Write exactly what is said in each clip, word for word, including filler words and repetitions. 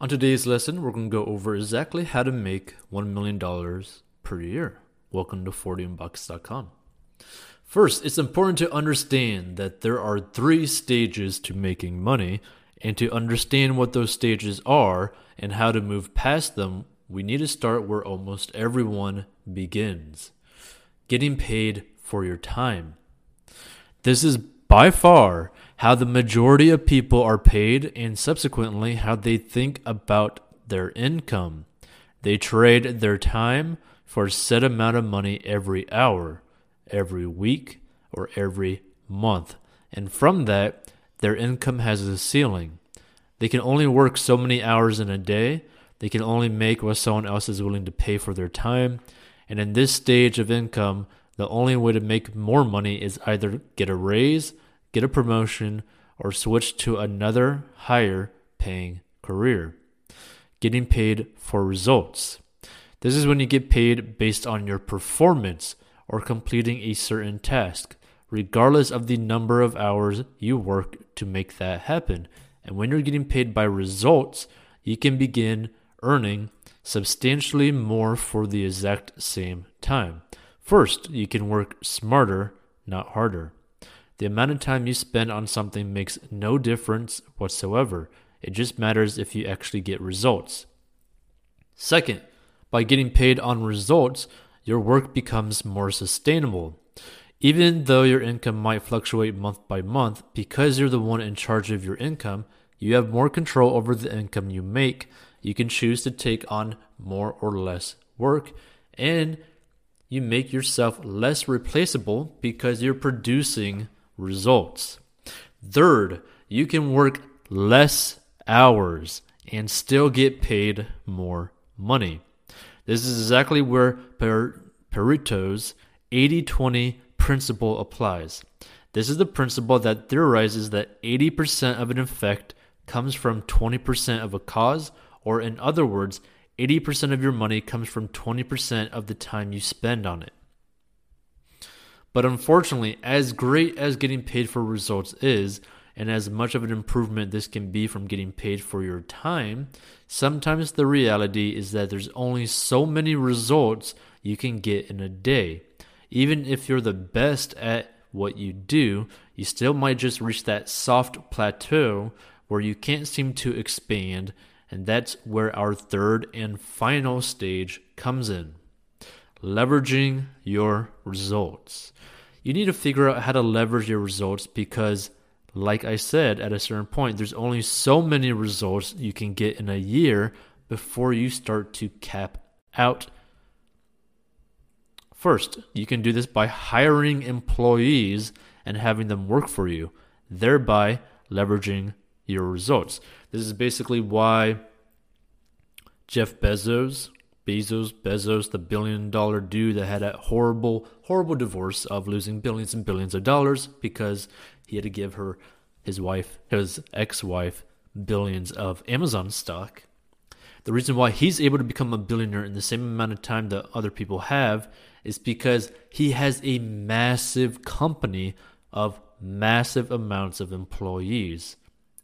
On today's lesson, we're going to go over exactly how to make one million dollars per year. Welcome to fourteen bucks dot com. First, it's important to understand that there are three stages to making money, and to understand what those stages are and how to move past them, we need to start where almost everyone begins: getting paid for your time. This is by far how the majority of people are paid, and subsequently how they think about their income. They trade their time for a set amount of money every hour, every week, or every month. And from that, their income has a ceiling. They can only work so many hours in a day. They can only make what someone else is willing to pay for their time. And in this stage of income, the only way to make more money is either get a raise, get a promotion, or switch to another higher paying career. Getting paid for results. This is when you get paid based on your performance or completing a certain task, regardless of the number of hours you work to make that happen. And when you're getting paid by results, you can begin earning substantially more for the exact same time. First, you can work smarter, not harder. The amount of time you spend on something makes no difference whatsoever. It just matters if you actually get results. Second, by getting paid on results, your work becomes more sustainable. Even though your income might fluctuate month by month, because you're the one in charge of your income, you have more control over the income you make. You can choose to take on more or less work, and you make yourself less replaceable because you're producing results. Third, you can work less hours and still get paid more money. This is exactly where Pareto's eighty twenty principle applies. This is the principle that theorizes that eighty percent of an effect comes from twenty percent of a cause, or in other words, eighty percent of your money comes from twenty percent of the time you spend on it. But unfortunately, as great as getting paid for results is, and as much of an improvement this can be from getting paid for your time, sometimes the reality is that there's only so many results you can get in a day. Even if you're the best at what you do, you still might just reach that soft plateau where you can't seem to expand. And that's where our third and final stage comes in: leveraging your results. You need to figure out how to leverage your results because, like I said, at a certain point, there's only so many results you can get in a year before you start to cap out. First, you can do this by hiring employees and having them work for you, thereby leveraging your results. This is basically why Jeff Bezos, Bezos, Bezos, the billion dollar dude that had a horrible, horrible divorce of losing billions and billions of dollars because he had to give her, his wife, his ex-wife, billions of Amazon stock. The reason why he's able to become a billionaire in the same amount of time that other people have is because he has a massive company of massive amounts of employees.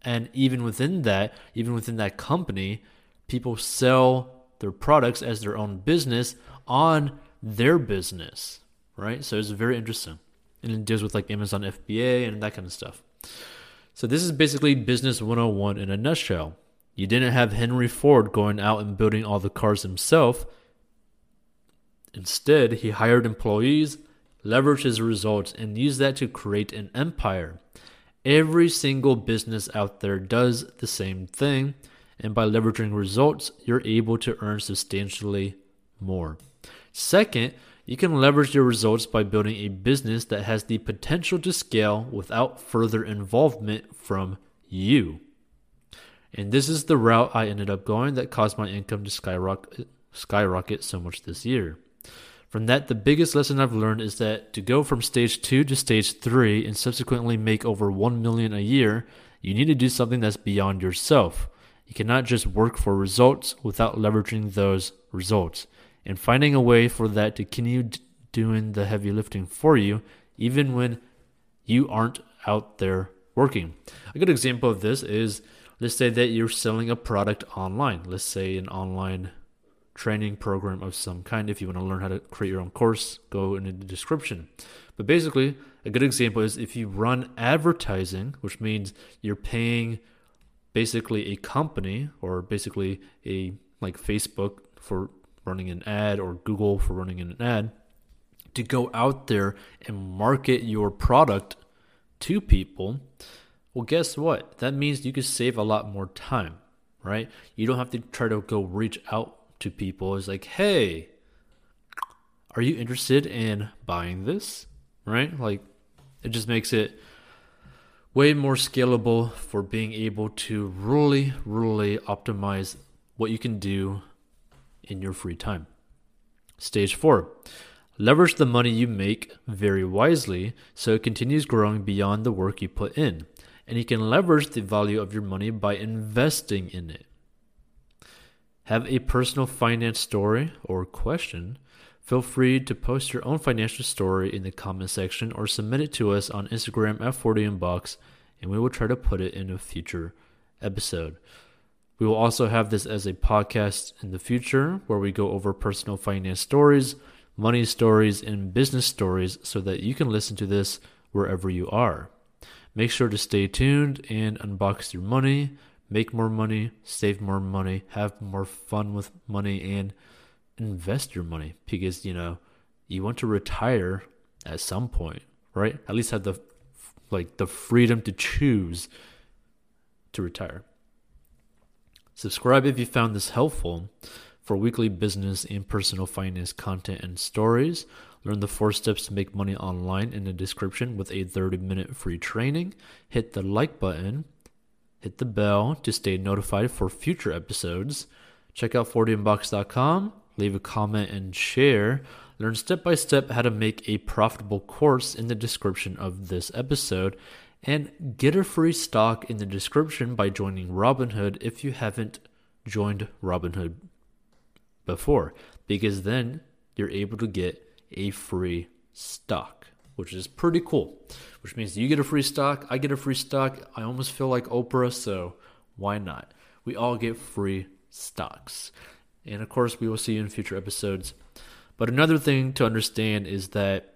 And even within that, even within that company, people sell their products as their own business on their business, right? So it's very interesting. And it deals with like Amazon F B A and that kind of stuff. So this is basically business one oh one in a nutshell. You didn't have Henry Ford going out and building all the cars himself. Instead, he hired employees, leveraged his results, and used that to create an empire. Every single business out there does the same thing, and by leveraging results, you're able to earn substantially more. Second, you can leverage your results by building a business that has the potential to scale without further involvement from you. And this is the route I ended up going that caused my income to skyrocket, skyrocket so much this year. From that, the biggest lesson I've learned is that to go from stage two to stage three and subsequently make over one million dollars a year, you need to do something that's beyond yourself. You cannot just work for results without leveraging those results. And finding a way for that to continue doing the heavy lifting for you, even when you aren't out there working. A good example of this is Let's say that you're selling a product online. Let's say an online training program of some kind. If you want to learn how to create your own course, go in the description. But basically, a good example is if you run advertising, which means you're paying basically a company or basically a like Facebook for running an ad or Google for running an ad to go out there and market your product to people. Well, guess what? That means you could save a lot more time, right? You don't have to try to go reach out to people. It's like, hey, are you interested in buying this? Right? Like, it just makes it way more scalable for being able to really, really optimize what you can do in your free time. Stage four, leverage the money you make very wisely so it continues growing beyond the work you put in. And you can leverage the value of your money by investing in it. Have a personal finance story or question? Feel free to post your own financial story in the comment section or submit it to us on Instagram at four oh in box, and we will try to put it in a future episode. We will also have this as a podcast in the future where we go over personal finance stories, money stories, and business stories so that you can listen to this wherever you are. Make sure to stay tuned and unbox your money, make more money, save more money, have more fun with money, and invest your money because, you know, you want to retire at some point, right? At least have the like the freedom to choose to retire. Subscribe if you found this helpful for weekly business and personal finance content and stories. Learn the four steps to make money online in the description with a thirty minute free training. Hit the like button. Hit the bell to stay notified for future episodes. Check out four oh in box dot com. Leave a comment and share. Learn step by step how to make a profitable course in the description of this episode. And get a free stock in the description by joining Robinhood if you haven't joined Robinhood before. Because then you're able to get a free stock, which is pretty cool, which means you get a free stock, I get a free stock. I almost feel like Oprah, so why not? We all get free stocks. And of course, we will see you in future episodes. But another thing to understand is that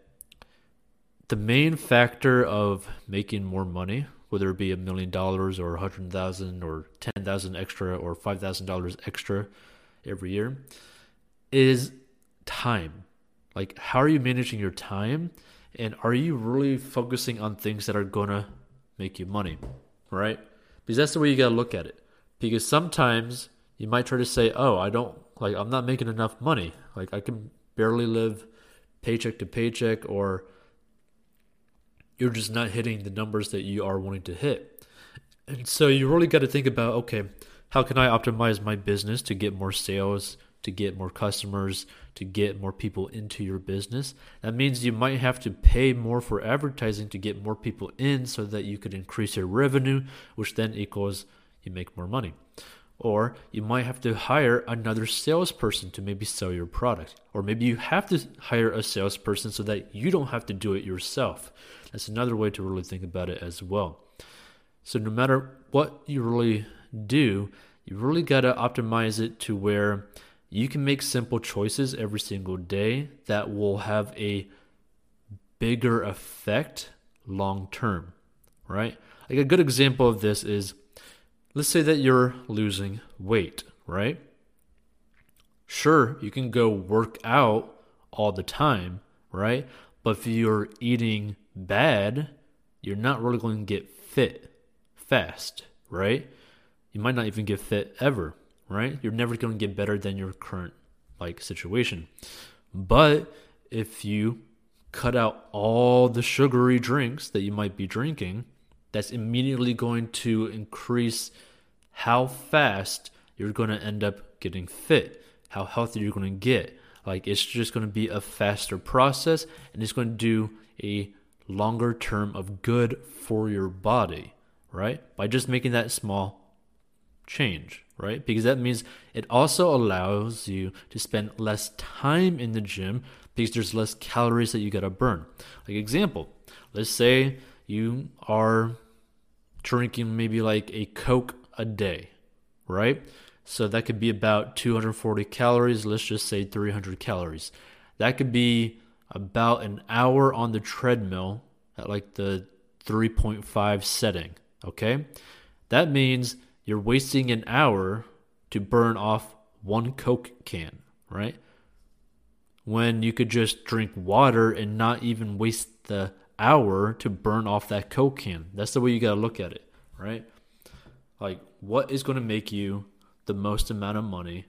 the main factor of making more money, whether it be a million dollars or a hundred thousand or ten thousand extra or five thousand dollars extra every year, is time. Like, how are you managing your time? And are you really focusing on things that are going to make you money, right? Because that's the way you got to look at it. Because sometimes you might try to say, oh, I don't, like, I'm not making enough money. Like, I can barely live paycheck to paycheck, or you're just not hitting the numbers that you are wanting to hit. And so you really got to think about, okay, how can I optimize my business to get more sales, to get more customers, to get more people into your business? That means you might have to pay more for advertising to get more people in so that you could increase your revenue, which then equals you make more money. Or you might have to hire another salesperson to maybe sell your product. Or maybe you have to hire a salesperson so that you don't have to do it yourself. That's another way to really think about it as well. So no matter what you really do, you really got to optimize it to where you can make simple choices every single day that will have a bigger effect long term, right? Like, a good example of this is, let's say that you're losing weight, right? Sure, you can go work out all the time, right? But if you're eating bad, you're not really going to get fit fast, right? You might not even get fit ever, right? You're never going to get better than your current like situation. But if you cut out all the sugary drinks that you might be drinking, that's immediately going to increase how fast you're going to end up getting fit, how healthy you're going to get. Like, it's just going to be a faster process, and it's going to do a longer term of good for your body, right? By just making that small change, right? Because that means it also allows you to spend less time in the gym because there's less calories that you got to burn. Like, example, let's say you are drinking maybe like a Coke a day, right? So that could be about two hundred forty calories. Let's just say three hundred calories. That could be about an hour on the treadmill at like the three point five setting, okay? That means you're wasting an hour to burn off one Coke can, right? When you could just drink water and not even waste the hour to burn off that Coke can. That's the way you got to look at it, right? Like, what is going to make you the most amount of money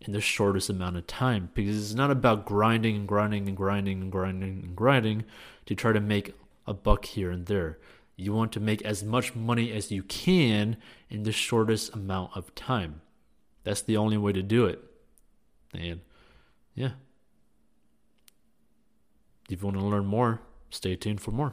in the shortest amount of time? Because it's not about grinding and grinding and grinding and grinding and grinding to try to make a buck here and there. You want to make as much money as you can in the shortest amount of time. That's the only way to do it. And yeah. If you want to learn more, stay tuned for more.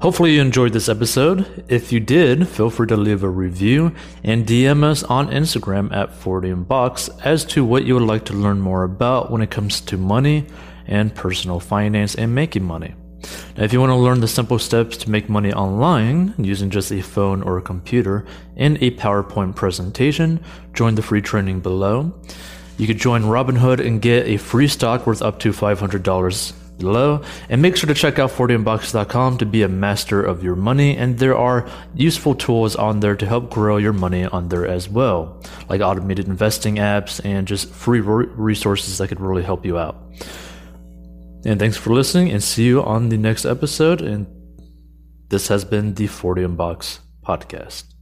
Hopefully you enjoyed this episode. If you did, feel free to leave a review and D M us on Instagram at four oh in box as to what you would like to learn more about when it comes to money and personal finance and making money. Now, if you want to learn the simple steps to make money online using just a phone or a computer and a PowerPoint presentation, join the free training below. You could join Robinhood and get a free stock worth up to five hundred dollars below. And make sure to check out four oh in box dot com to be a master of your money. And there are useful tools on there to help grow your money on there as well, like automated investing apps and just free resources that could really help you out. And thanks for listening, and see you on the next episode. And this has been the forty in Box podcast.